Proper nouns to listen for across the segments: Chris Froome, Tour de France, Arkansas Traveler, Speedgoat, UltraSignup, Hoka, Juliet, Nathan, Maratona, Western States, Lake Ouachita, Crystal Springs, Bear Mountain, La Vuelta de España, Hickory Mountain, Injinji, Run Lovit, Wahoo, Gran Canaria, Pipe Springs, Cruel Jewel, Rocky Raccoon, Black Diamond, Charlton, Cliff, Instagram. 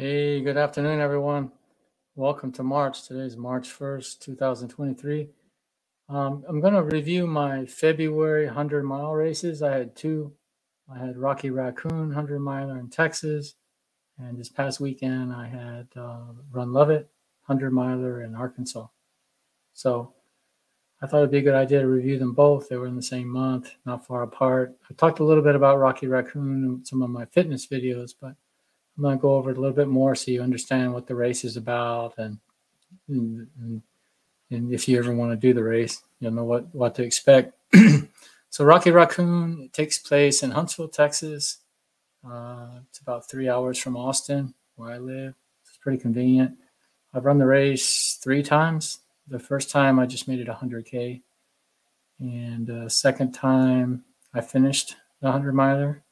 Hey, good afternoon, everyone. Welcome to March. Today is March 1st, 2023. I'm going to review my February 100-mile races. I had two. I had Rocky Raccoon 100-miler in Texas, and this past weekend I had Run Lovit 100-miler in Arkansas. So I thought it'd be a good idea to review them both. They were in the same month, not far apart. I talked a little bit about Rocky Raccoon in some of my fitness videos, but I'm going to go over it a little bit more so you understand what the race is about, and if you ever want to do the race, you'll know what to expect. So Rocky Raccoon, it takes place in Huntsville, Texas. It's about 3 hours from Austin, where I live. It's pretty convenient. I've run the race three times. The first time I just made it 100K. And the second time I finished the 100-miler.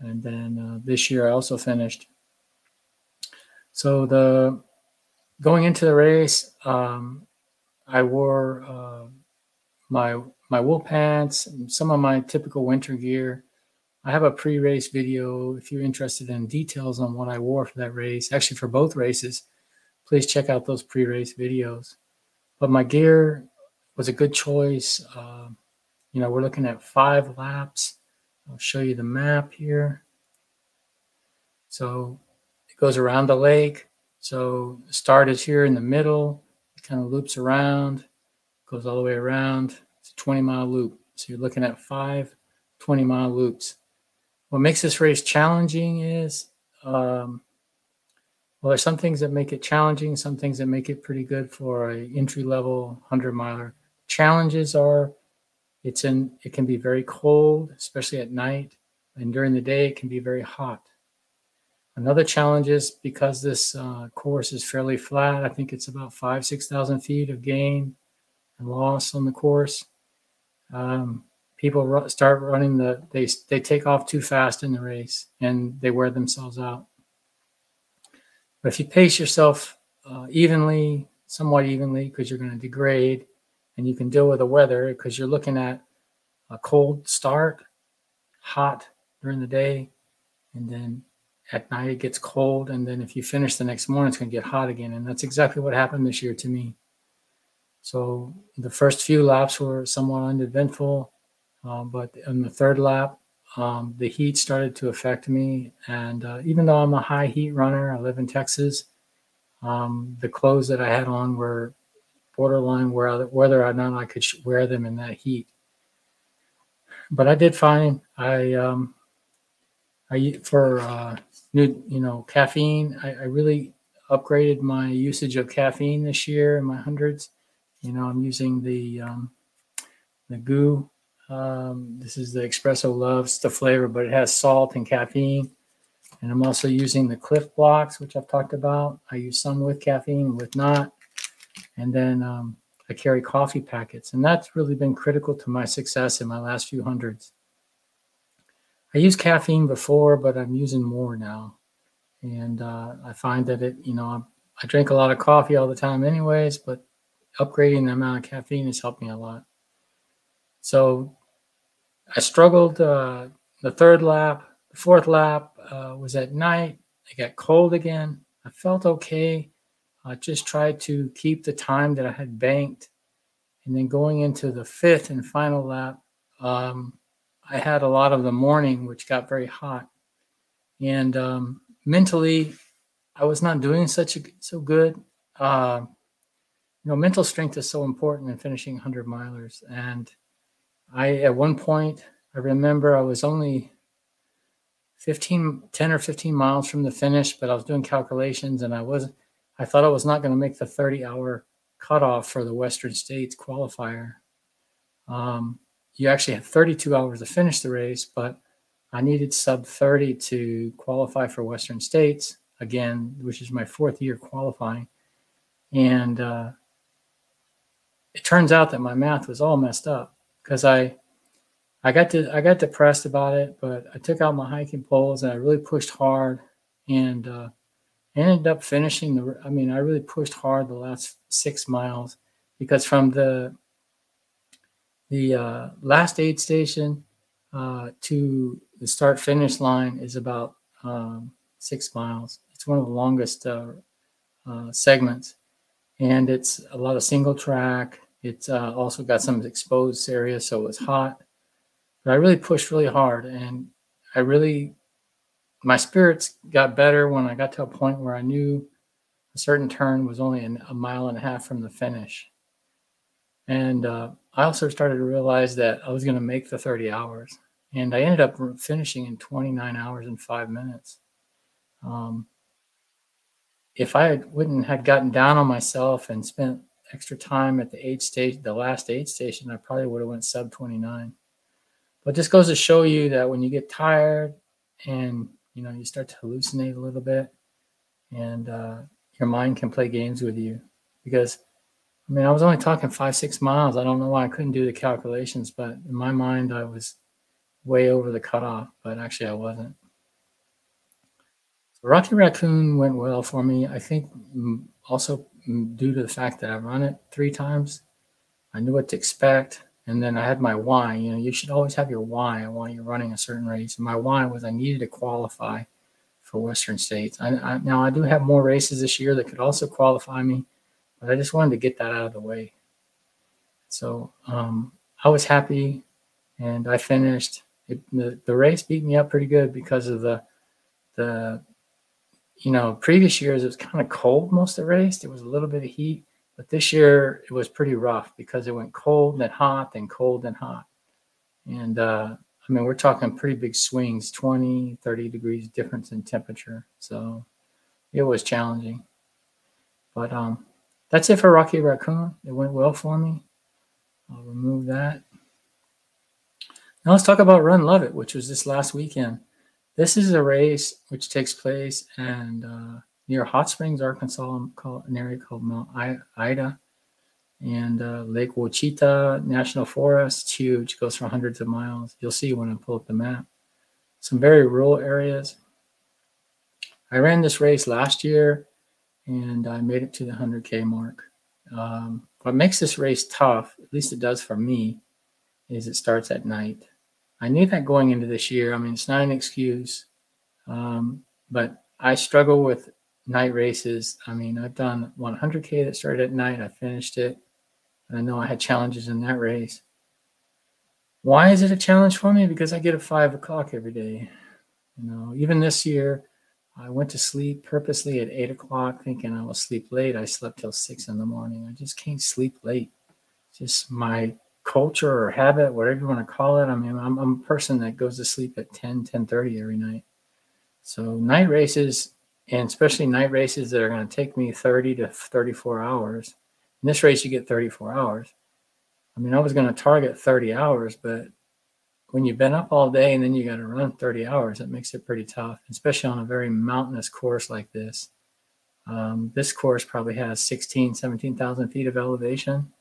And then this year I also finished. So going into the race, I wore my wool pants and some of my typical winter gear. I have a pre-race video. If you're interested in details on what I wore for that race, actually for both races, please check out those pre-race videos. But my gear was a good choice. We're looking at 5 laps. I'll show you the map here. So it goes around the lake. So the start is here in the middle. It kind of loops around, goes all the way around. It's a 20-mile loop. So you're looking at 5 20-mile loops. What makes this race challenging is, there's some things that make it challenging, some things that make it pretty good for an entry-level 100-miler. Challenges are, it can be very cold, especially at night, and during the day it can be very hot. Another challenge is because this course is fairly flat, I think it's about 5,000-6,000 feet of gain and loss on the course. People start running they take off too fast in the race and they wear themselves out. But if you pace yourself somewhat evenly, because you're going to degrade, and you can deal with the weather because you're looking at a cold start, hot during the day, and then at night it gets cold. And then if you finish the next morning, it's going to get hot again. And that's exactly what happened this year to me. So the first few laps were somewhat uneventful, but on the third lap, the heat started to affect me. And even though I'm a high heat runner, I live in Texas, the clothes that I had on were borderline whether or not I could wear them in that heat. But I did fine. Caffeine. I really upgraded my usage of caffeine this year in my 100s. I'm using the goo. This is the Espresso Love. It's the flavor, but it has salt and caffeine. And I'm also using the Cliff blocks, which I've talked about. I use some with caffeine, with not. And then I carry coffee packets. And that's really been critical to my success in my last few 100s. I used caffeine before, but I'm using more now. And I find that I drink a lot of coffee all the time anyways, but upgrading the amount of caffeine has helped me a lot. So I struggled the third lap. The fourth lap was at night. It got cold again. I felt okay. I just tried to keep the time that I had banked. And then going into the fifth and final lap, I had a lot of the morning, which got very hot. And mentally, I was not doing so good. Mental strength is so important in finishing 100-milers. And at one point, I remember I was only 10 or 15 miles from the finish, but I was doing calculations and I thought I was not going to make the 30-hour cutoff for the Western States qualifier. You actually have 32 hours to finish the race, but I needed sub 30 to qualify for Western States, again, which is my 4th year qualifying. And it turns out that my math was all messed up because I got depressed about it, but I took out my hiking poles and I really pushed hard and ended up finishing I really pushed hard the last 6 miles because from the last aid station to the start finish line is about 6 miles. It's It's one of the longest segments, and it's a lot of single track. It's also got some exposed areas, so it was hot. But I really pushed really hard, and I really, my spirits got better when I got to a point where I knew a certain turn was only a mile and a half from the finish. And I also started to realize that I was going to make the 30 hours. And I ended up finishing in 29 hours and 5 minutes. If I wouldn't have gotten down on myself and spent extra time at the aid station, the last aid station, I probably would have went sub 29. But this goes to show you that when you get tired and, you know, you start to hallucinate a little bit, and your mind can play games with you. Because, I mean, I was only talking 5-6 miles. I don't know why I couldn't do the calculations, but in my mind, I was way over the cutoff, but actually I wasn't. So Rocky Raccoon went well for me. I think also due to the fact that I've run it 3 times, I knew what to expect. And then I had my why. You know, you should always have your why you're running a certain race. And my why was I needed to qualify for Western States. Now I do have more races this year that could also qualify me, but I just wanted to get that out of the way. So I was happy, and I finished. The race beat me up pretty good because of the you know, previous years it was kind of cold most of the race. There was a little bit of heat, but this year it was pretty rough because it went cold then hot, then cold then hot. And I mean, we're talking pretty big swings, 20, 30 degrees difference in temperature. So it was challenging. But that's it for Rocky Raccoon. It went well for me. I'll remove that. Now let's talk about Run Lovit, which was this last weekend. This is a race which takes place and near Hot Springs, Arkansas, an area called Mount Ida, and Lake Ouachita National Forest. It's huge. It goes for hundreds of miles. You'll see when I pull up the map. Some very rural areas. I ran this race last year, and I made it to the 100K mark. What makes this race tough, at least it does for me, is it starts at night. I knew that going into this year. I mean, it's not an excuse, but I struggle with night races. I mean, I've done 100K that started at night. I finished it. And I know I had challenges in that race. Why is it a challenge for me? Because I get up 5 o'clock every day. You know, even this year, I went to sleep purposely at 8 o'clock thinking I will sleep late. I slept till 6 in the morning. I just can't sleep late. It's just my culture or habit, whatever you want to call it. I mean, I'm a person that goes to sleep at 10:30 every night. So night races, and especially night races that are going to take me 30 to 34 hours. In this race, you get 34 hours. I mean, I was going to target 30 hours, but when you've been up all day and then you got to run 30 hours, that makes it pretty tough, especially on a very mountainous course like this. This course probably has 17,000 feet of elevation.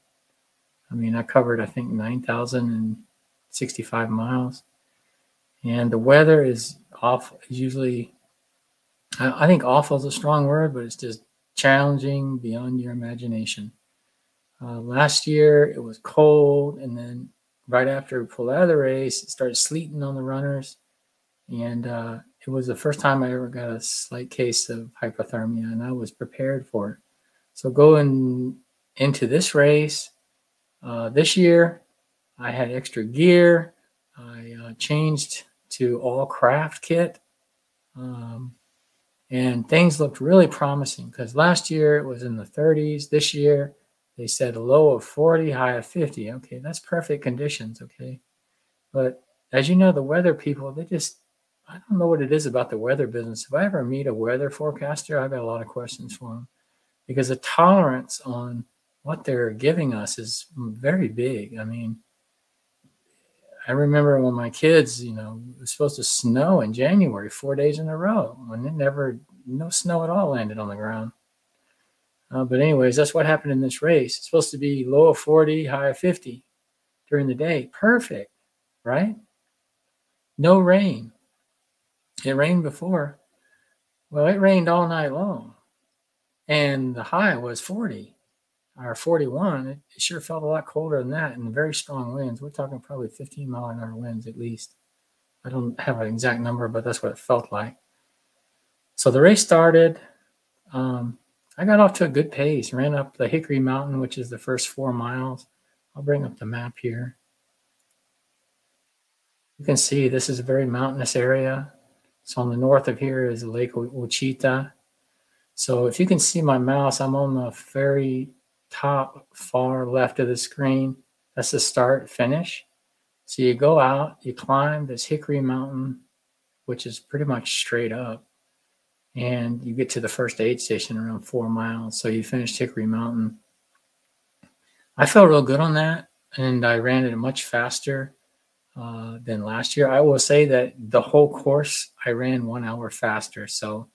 I mean, I covered, I think, 9,065 miles. And the weather is awful. Usually, I think awful is a strong word, but it's just challenging beyond your imagination. Last year, it was cold. And then right after we pulled out of the race, it started sleeting on the runners. And it was the first time I ever got a slight case of hypothermia, and I was prepared for it. So going into this race, this year, I had extra gear. I changed to all craft kit, and things looked really promising because last year it was in the 30s. This year, they said a low of 40, high of 50. Okay, that's perfect conditions, okay? But as you know, the weather people, they just, I don't know what it is about the weather business. If I ever meet a weather forecaster, I've got a lot of questions for them because the tolerance on what they're giving us is very big. I mean, I remember when my kids, you know, it was supposed to snow in January 4 days in a row, and it never, no snow at all landed on the ground. But anyways, that's what happened in this race. It's supposed to be low of 40, high of 50 during the day. Perfect, right? No rain. It rained before. Well, it rained all night long, and the high was 40. Or 41, it sure felt a lot colder than that, and very strong winds. We're talking probably 15-mile-an-hour winds at least. I don't have an exact number, but that's what it felt like. So the race started. I got off to a good pace, ran up the Hickory Mountain, which is the first 4 miles. I'll bring up the map here. You can see this is a very mountainous area. So on the north of here is Lake Ouachita. So if you can see my mouse, I'm on the very top far left of the screen. That's the start finish. So you go out, you climb this Hickory Mountain, which is pretty much straight up. And you get to the first aid station around 4 miles. So you finished Hickory Mountain. I felt real good on that, and I ran it much faster than last year. I will say that the whole course, I ran 1 hour faster. So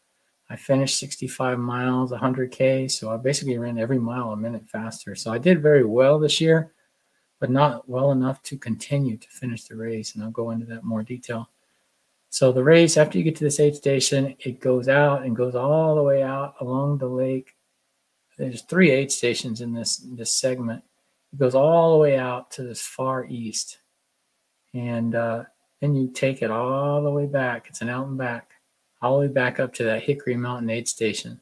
I finished 65 miles, 100K. So I basically ran every mile a minute faster. So I did very well this year, but not well enough to continue to finish the race. And I'll go into that in more detail. So the race, after you get to this aid station, it goes out and goes all the way out along the lake. There's 3 aid stations in this segment. It goes all the way out to this far east. And then you take it all the way back. It's an out and back, all the way back up to that Hickory Mountain aid station.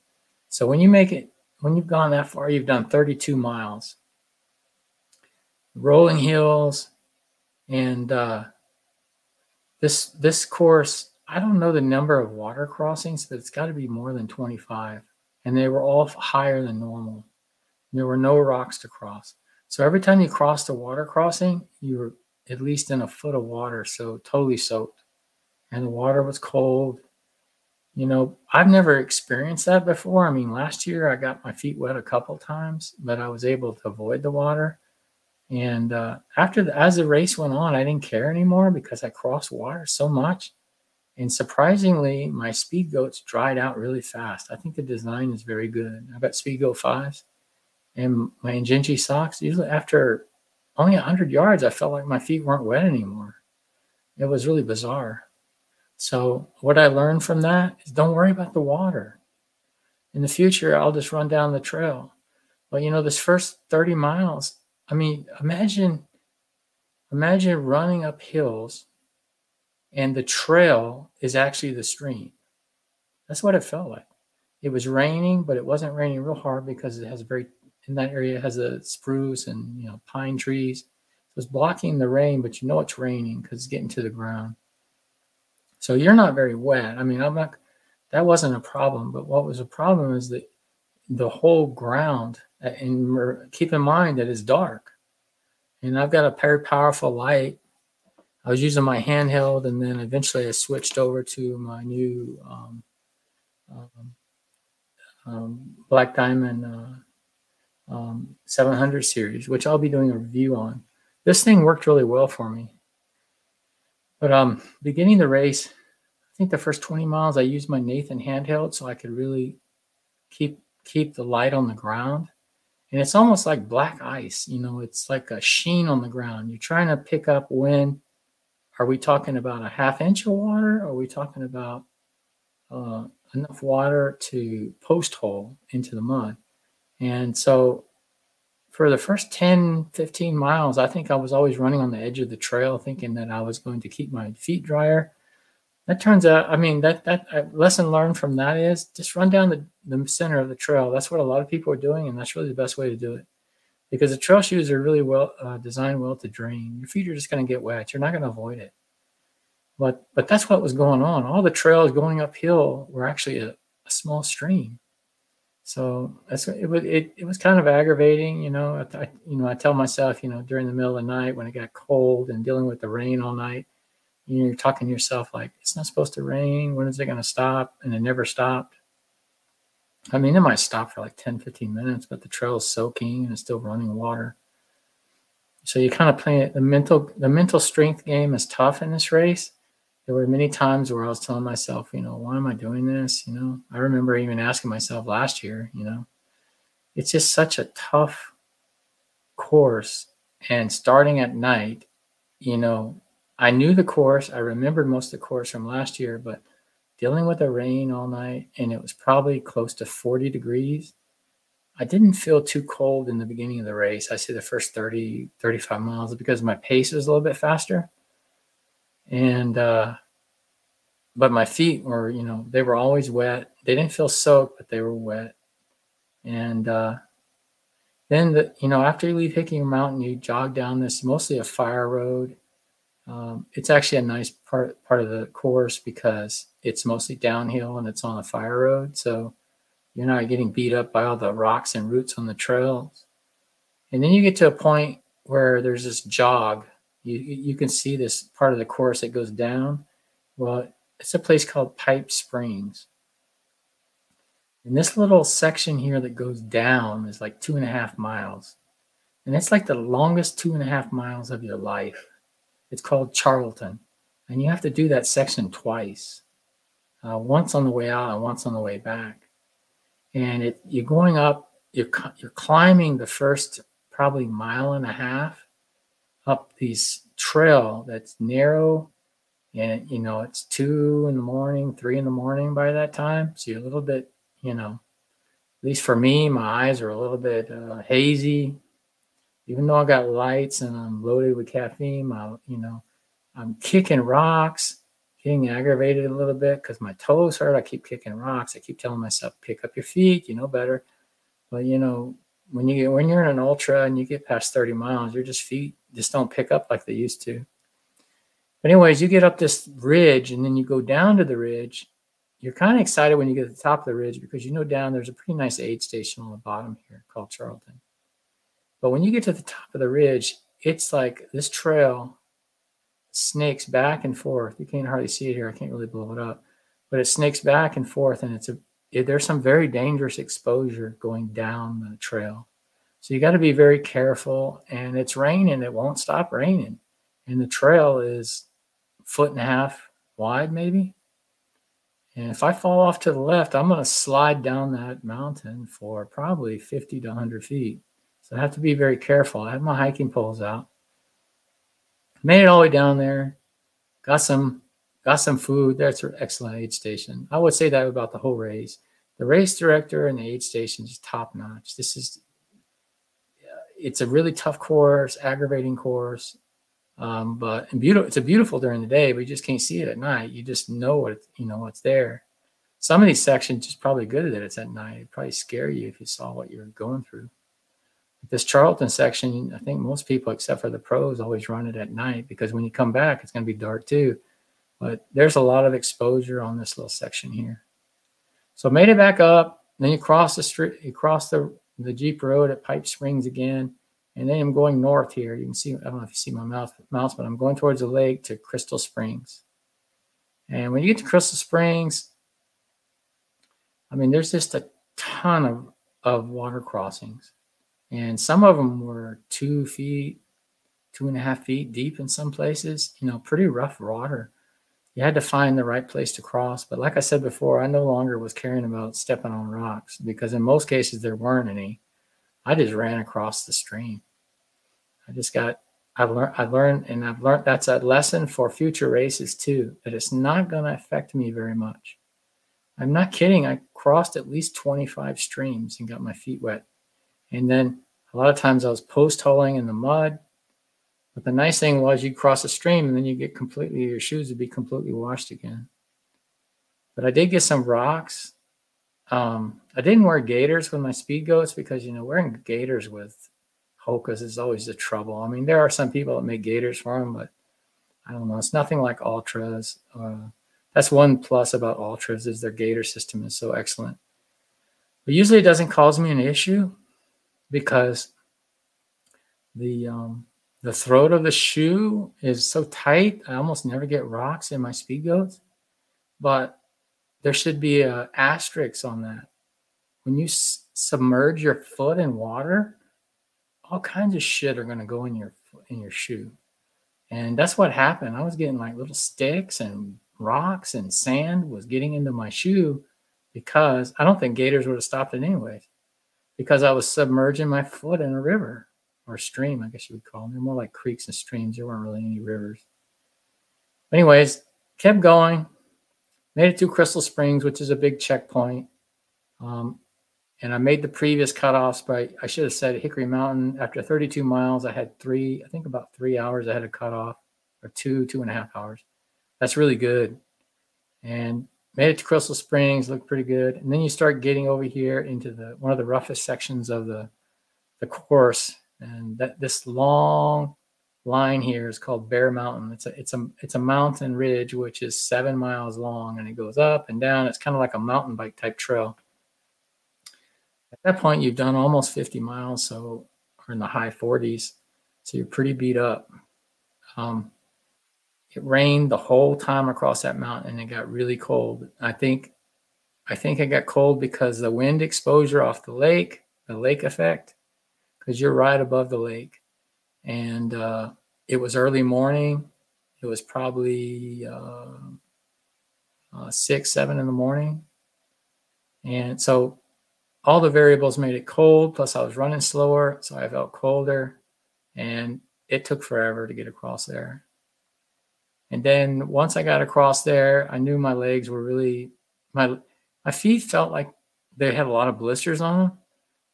So when you make it, when you've gone that far, you've done 32 miles. Rolling hills, and this course, I don't know the number of water crossings, but it's got to be more than 25, and they were all higher than normal. There were no rocks to cross. So every time you crossed a water crossing, you were at least in a foot of water, so totally soaked, and the water was cold. You know, I've never experienced that before. I mean, last year I got my feet wet a couple times, but I was able to avoid the water. And as the race went on, I didn't care anymore because I crossed water so much. And surprisingly, my Speedgoats dried out really fast. I think the design is very good. I've got Speedgoat 5s and my Injinji socks. Usually after only 100 yards, I felt like my feet weren't wet anymore. It was really bizarre. So what I learned from that is don't worry about the water. In the future, I'll just run down the trail. But, you know, this first 30 miles, I mean, imagine running up hills and the trail is actually the stream. That's what it felt like. It was raining, but it wasn't raining real hard because it has in that area it has a spruce and, you know, pine trees. It was blocking the rain, but you know it's raining because it's getting to the ground. So you're not very wet. I mean, that wasn't a problem, but what was a problem is that the whole ground, and keep in mind that it's dark, and I've got a very powerful light. I was using my handheld, and then eventually I switched over to my new Black Diamond 700 series, which I'll be doing a review on. This thing worked really well for me. But beginning the race, I think the first 20 miles I used my Nathan handheld so I could really keep the light on the ground. And it's almost like black ice, you know, it's like a sheen on the ground. You're trying to pick up wind. Are we talking about a half inch of water? Are we talking about enough water to post hole into the mud? And so for the first 10, 15 miles, I think I was always running on the edge of the trail thinking that I was going to keep my feet drier. That turns out, I mean, that lesson learned from that is just run down the center of the trail. That's what a lot of people are doing, and that's really the best way to do it because the trail shoes are really well designed well to drain. Your feet are just going to get wet. You're not going to avoid it. But that's what was going on. All the trails going uphill were actually a small stream. So it was kind of aggravating, you know. I tell myself, you know, during the middle of the night when it got cold and dealing with the rain all night, you're talking to yourself like, it's not supposed to rain. When is it going to stop? And it never stopped. I mean, it might stop for like 10, 15 minutes, but the trail is soaking and it's still running water. So you kind of play it. The mental strength game is tough in this race. There were many times where I was telling myself, you know, why am I doing this? You know, I remember even asking myself last year, you know, it's just such a tough course. And starting at night, you know, I knew the course. I remembered most of the course from last year, but dealing with the rain all night, and it was probably close to 40 degrees. I didn't feel too cold in the beginning of the race. I say the first 30, 35 miles because my pace was a little bit faster. And But my feet were, you know, they were always wet. They didn't feel soaked, but they were wet. And then, you know, after you leave Hickory Mountain, you jog down this mostly a fire road. It's actually a nice part of the course because it's mostly downhill and it's on a fire road. So you're not getting beat up by all the rocks and roots on the trails. And then you get to a point where there's this jog. You can see this part of the course that goes down. Well, it's a place called Pipe Springs. And this little section here that goes down is like 2.5 miles. And it's like the longest 2.5 miles of your life. It's called Charlton. And you have to do that section twice. Once on the way out and once on the way back. And you're going up, you're climbing the first probably 1.5 miles up this trail that's narrow. And, you know, it's 2 in the morning, 3 in the morning by that time. So you're a little bit, you know, at least for me, my eyes are a little bit hazy. Even though I got lights and I'm loaded with caffeine, I'm kicking rocks, getting aggravated a little bit because my toes hurt. I keep kicking rocks. I keep telling myself, pick up your feet, you know better. But, you know, when you're in an ultra and you get past 30 miles, your feet just don't pick up like they used to. But anyways, you get up this ridge and then you go down to the ridge. You're kind of excited when you get to the top of the ridge because you know down there's a pretty nice aid station on the bottom here called Charlton. But when you get to the top of the ridge, it's like this trail snakes back and forth. You can't hardly see it here. I can't really blow it up. But it snakes back and forth, and there's some very dangerous exposure going down the trail. So you got to be very careful, and it's raining. It won't stop raining. And the trail is 1.5 foot wide maybe. And if I fall off to the left, I'm going to slide down that mountain for probably 50 to 100 feet. So I have to be very careful. I had my hiking poles out. Made it all the way down there. Got some food. That's an excellent aid station. I would say that about the whole race. The race director and the aid station is top notch. It's a really tough course, aggravating course. But beautiful. It's a beautiful during the day, but you just can't see it at night. You just know what's there. Some of these sections is probably good that it's at night. It'd probably scare you if you saw what you're going through. This Charlton section, I think most people except for the pros always run it at night because when you come back, it's going to be dark too. But there's a lot of exposure on this little section here. So made it back up. Then you cross the street, you cross the Jeep Road at Pipe Springs again. And then I'm going north here. You can see, I don't know if you see my mouse, but I'm going towards the lake to Crystal Springs. And when you get to Crystal Springs, I mean, there's just a ton of water crossings. And some of them were 2 feet, 2.5 feet deep in some places, you know, pretty rough water. You had to find the right place to cross. But like I said before, I no longer was caring about stepping on rocks because in most cases there weren't any. I just ran across the stream. I've learned that's a lesson for future races too, that it's not going to affect me very much. I'm not kidding. I crossed at least 25 streams and got my feet wet. And then a lot of times I was post-holing in the mud. But the nice thing was you'd cross a stream and then you get completely, your shoes would be completely washed again. But I did get some rocks. I didn't wear gaiters with my Speedgoats because, you know, wearing gaiters with Hokas is always the trouble. I mean, there are some people that make gaiters for them, but I don't know. It's nothing like ultras. That's one plus about ultras is their gaiter system is so excellent. But usually it doesn't cause me an issue because the throat of the shoe is so tight. I almost never get rocks in my Speedgoats, but there should be an asterisk on that. When you submerge your foot in water, all kinds of shit are going to go in your shoe. And that's what happened. I was getting like little sticks and rocks and sand was getting into my shoe because I don't think gaiters would have stopped it anyways because I was submerging my foot in a river or stream, I guess you would call them. They're more like creeks and streams. There weren't really any rivers. Anyways, kept going. Made it through Crystal Springs, which is a big checkpoint. And I made the previous cutoffs, but I should have said Hickory Mountain. After 32 miles, I had about 3 hours I had a cutoff, or 2.5 hours. That's really good. and made it to Crystal Springs, looked pretty good. And then you start getting over here into the one of the roughest sections of the course, and that this long line here is called Bear Mountain. It's a mountain ridge which is 7 miles long, and it goes up and down. It's kind of like a mountain bike type trail. At that point, you've done almost 50 miles, so or in the high 40s, so you're pretty beat up. It rained the whole time across that mountain, and it got really cold. I think it got cold because the wind exposure off the lake effect, because you're right above the lake. And it was early morning. It was probably 6, 7 in the morning. And so all the variables made it cold, plus I was running slower, so I felt colder. And it took forever to get across there. And then once I got across there, I knew my legs were really, my feet felt like they had a lot of blisters on them.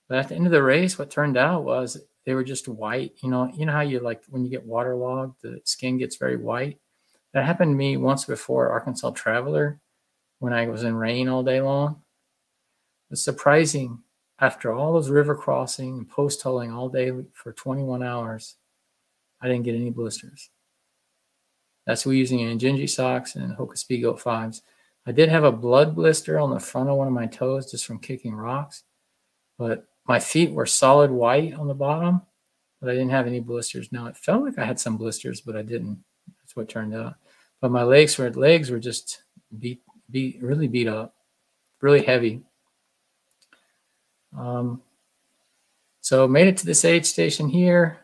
But at the end of the race, what turned out was they were just white. You know how you like when you get waterlogged, the skin gets very white. That happened to me once before, Arkansas Traveler, when I was in rain all day long. It's surprising, after all those river crossing and post tolling all day for 21 hours, I didn't get any blisters. That's we using Injinji socks and Hoka Speedgoat 5s. I did have a blood blister on the front of one of my toes just from kicking rocks, but my feet were solid white on the bottom, but I didn't have any blisters. Now, it felt like I had some blisters, but I didn't. That's what turned out. But my legs were just really beat up, really heavy. So made it to this aid station here.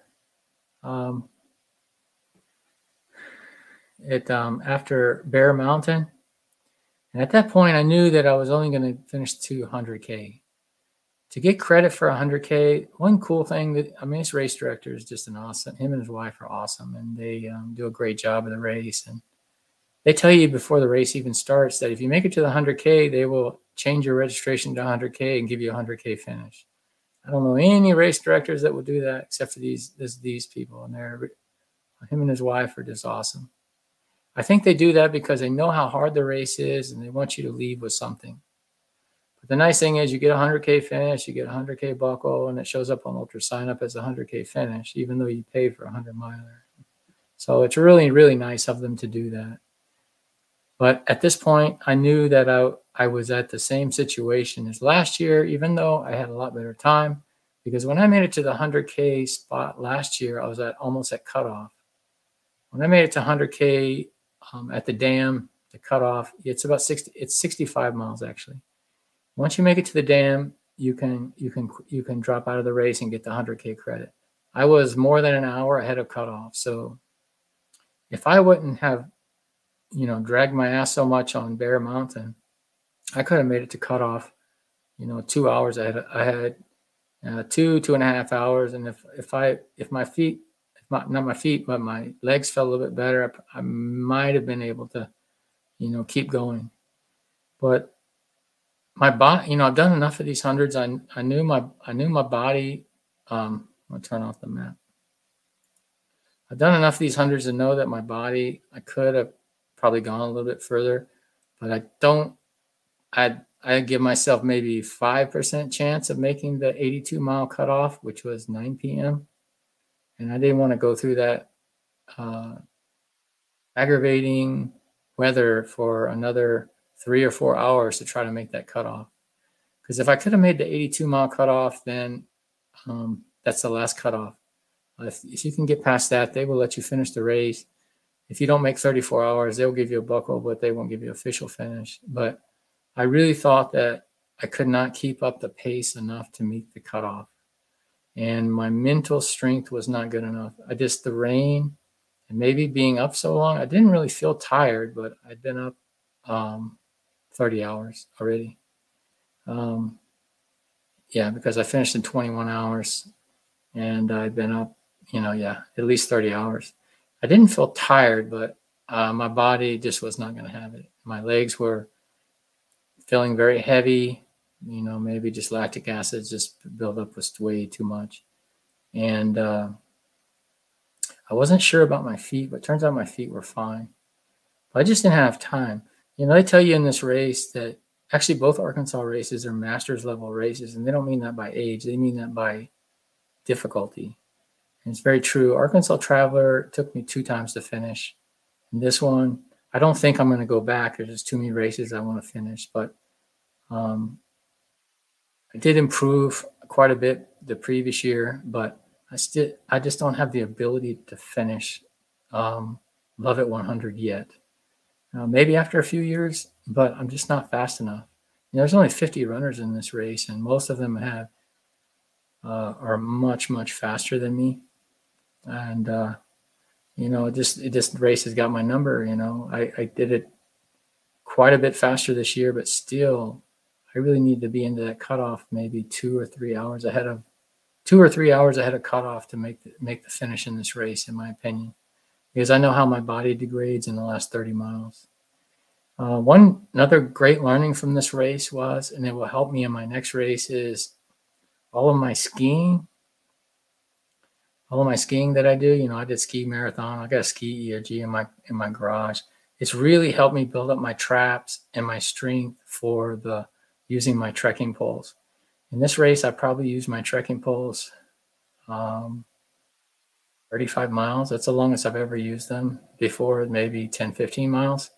After Bear Mountain, and at that point I knew that I was only going to finish 200K. To get credit for 100K, one cool thing that this race director is just an awesome. Him and his wife are awesome, and they do a great job of the race. And they tell you before the race even starts that if you make it to the 100K, they will change your registration to 100K and give you a 100K finish. I don't know any race directors that will do that except for these people, and him and his wife are just awesome. I think they do that because they know how hard the race is, and they want you to leave with something. But the nice thing is you get a 100K finish, you get a 100K buckle, and it shows up on UltraSignup as a 100K finish, even though you pay for a 100-miler. So it's really, really nice of them to do that. But at this point, I knew that I was at the same situation as last year, even though I had a lot better time, because when I made it to the 100K spot last year, I was almost at cutoff. When I made it to 100K, at the dam, the cutoff, it's about 65 miles actually. Once you make it to the dam, you can drop out of the race and get the 100K credit. I was more than an hour ahead of cutoff, so if I wouldn't have, dragged my ass so much on Bear Mountain, I could have made it to cutoff, 2 hours ahead. I had 2.5 hours, and if my feet. Not my feet, but my legs felt a little bit better. I might have been able to, keep going. But my body, I've done enough of these hundreds. I knew my body. I'm gonna turn off the map. I've done enough of these hundreds to know that my body. I could have probably gone a little bit further, but I don't. I give myself maybe 5% chance of making the 82-mile cutoff, which was 9 p.m. And I didn't want to go through that aggravating weather for another 3 or 4 hours to try to make that cutoff. Because if I could have made the 82-mile cutoff, then that's the last cutoff. If you can get past that, they will let you finish the race. If you don't make 34 hours, they'll give you a buckle, but they won't give you official finish. But I really thought that I could not keep up the pace enough to meet the cutoff. And my mental strength was not good enough. The rain and maybe being up so long, I didn't really feel tired, but I'd been up 30 hours already. Because I finished in 21 hours and I'd been up, at least 30 hours. I didn't feel tired, but my body just was not going to have it. My legs were feeling very heavy. Maybe just lactic acid just built up was way too much. And I wasn't sure about my feet, but turns out my feet were fine. But I just didn't have time. You know, they tell you in this race that actually both Arkansas races are masters level races, and they don't mean that by age. They mean that by difficulty. And it's very true. Arkansas Traveler took me 2 times to finish. And this one, I don't think I'm going to go back. There's just too many races I want to finish. But I did improve quite a bit the previous year, but I just don't have the ability to finish Lovit 100 yet. Maybe after a few years, but I'm just not fast enough. You know, there's only 50 runners in this race, and most of them are much, much faster than me. And, you know, this race has got my number. You know, I did it quite a bit faster this year, but still, I really need to be into that cutoff, maybe 2 or 3 hours ahead of 2 or 3 hours ahead of cutoff to make the finish in this race, in my opinion, because I know how my body degrades in the last 30 miles. Another great learning from this race was, and it will help me in my next race, is all of my skiing that I do. You know, I did ski marathon. I got a ski ERG in my garage. It's really helped me build up my traps and my strength for using my trekking poles. In this race, I probably used my trekking poles 35 miles. That's the longest I've ever used them before, maybe 10, 15 miles.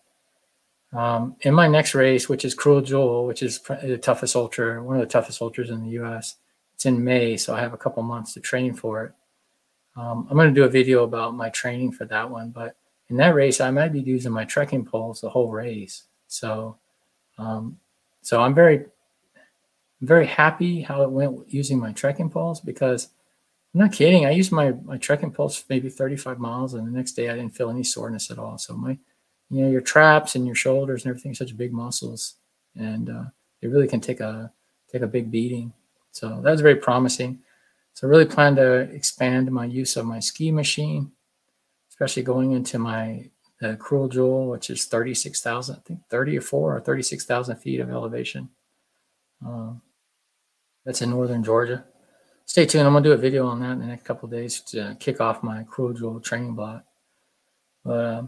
In my next race, which is Cruel Jewel, which is the toughest ultra, one of the toughest ultras in the U.S., it's in May, so I have a couple months to train for it. I'm going to do a video about my training for that one, but in that race, I might be using my trekking poles the whole race. So I'm very happy how it went using my trekking poles, because I'm not kidding. I used my trekking poles maybe 35 miles, and the next day I didn't feel any soreness at all. So your traps and your shoulders and everything are such big muscles, and they really can take a big beating. So that was very promising. So I really plan to expand my use of my ski machine, especially going into the Cruel Jewel, which is 36,000, I think 36,000 feet of elevation. That's in northern Georgia. Stay tuned. I'm going to do a video on that in the next couple of days to kick off my Cruel Jewel training block. But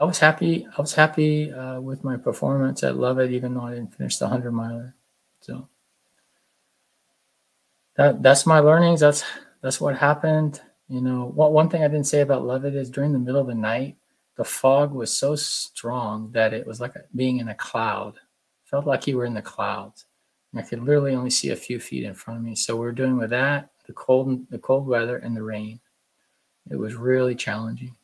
I was happy with my performance at Lovit, even though I didn't finish the 100-miler. So that's my learnings. That's what happened. You know, one thing I didn't say about Lovit is during the middle of the night, the fog was so strong that it was like being in a cloud. Felt like you were in the clouds. And I could literally only see a few feet in front of me. So we're doing with that, the cold weather, and the rain. It was really challenging.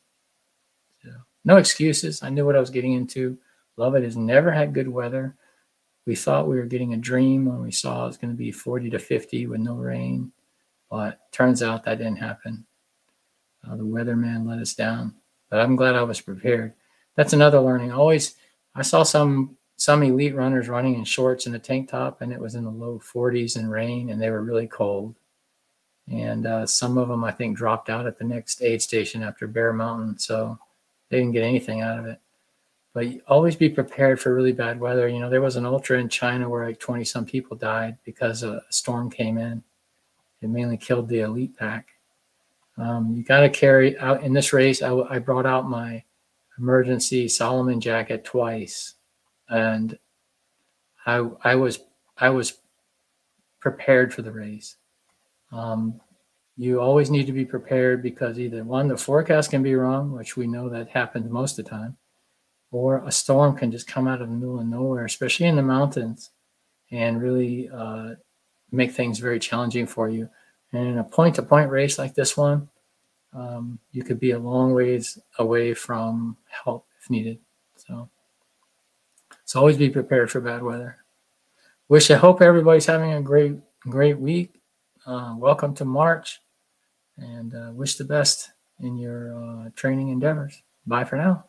So, no excuses. I knew what I was getting into. Lovit has never had good weather. We thought we were getting a dream when we saw it was going to be 40 to 50 with no rain. But turns out that didn't happen. The weatherman let us down. But I'm glad I was prepared. That's another learning. I saw some elite runners running in shorts and a tank top, and it was in the low 40s and rain, and they were really cold. And some of them, I think, dropped out at the next aid station after Bear Mountain, so they didn't get anything out of it. But always be prepared for really bad weather. You know, there was an ultra in China where like 20-some people died because a storm came in. It mainly killed the elite pack. You got to carry out in this race. I brought out my emergency Solomon jacket twice. And I was prepared for the race. You always need to be prepared, because either one, the forecast can be wrong, which we know that happens most of the time, or a storm can just come out of the middle of nowhere, especially in the mountains, and really make things very challenging for you. And in a point-to-point race like this one, you could be a long ways away from help if needed. So always be prepared for bad weather. I hope everybody's having a great week. Welcome to March, and wish the best in your training endeavors. Bye for now.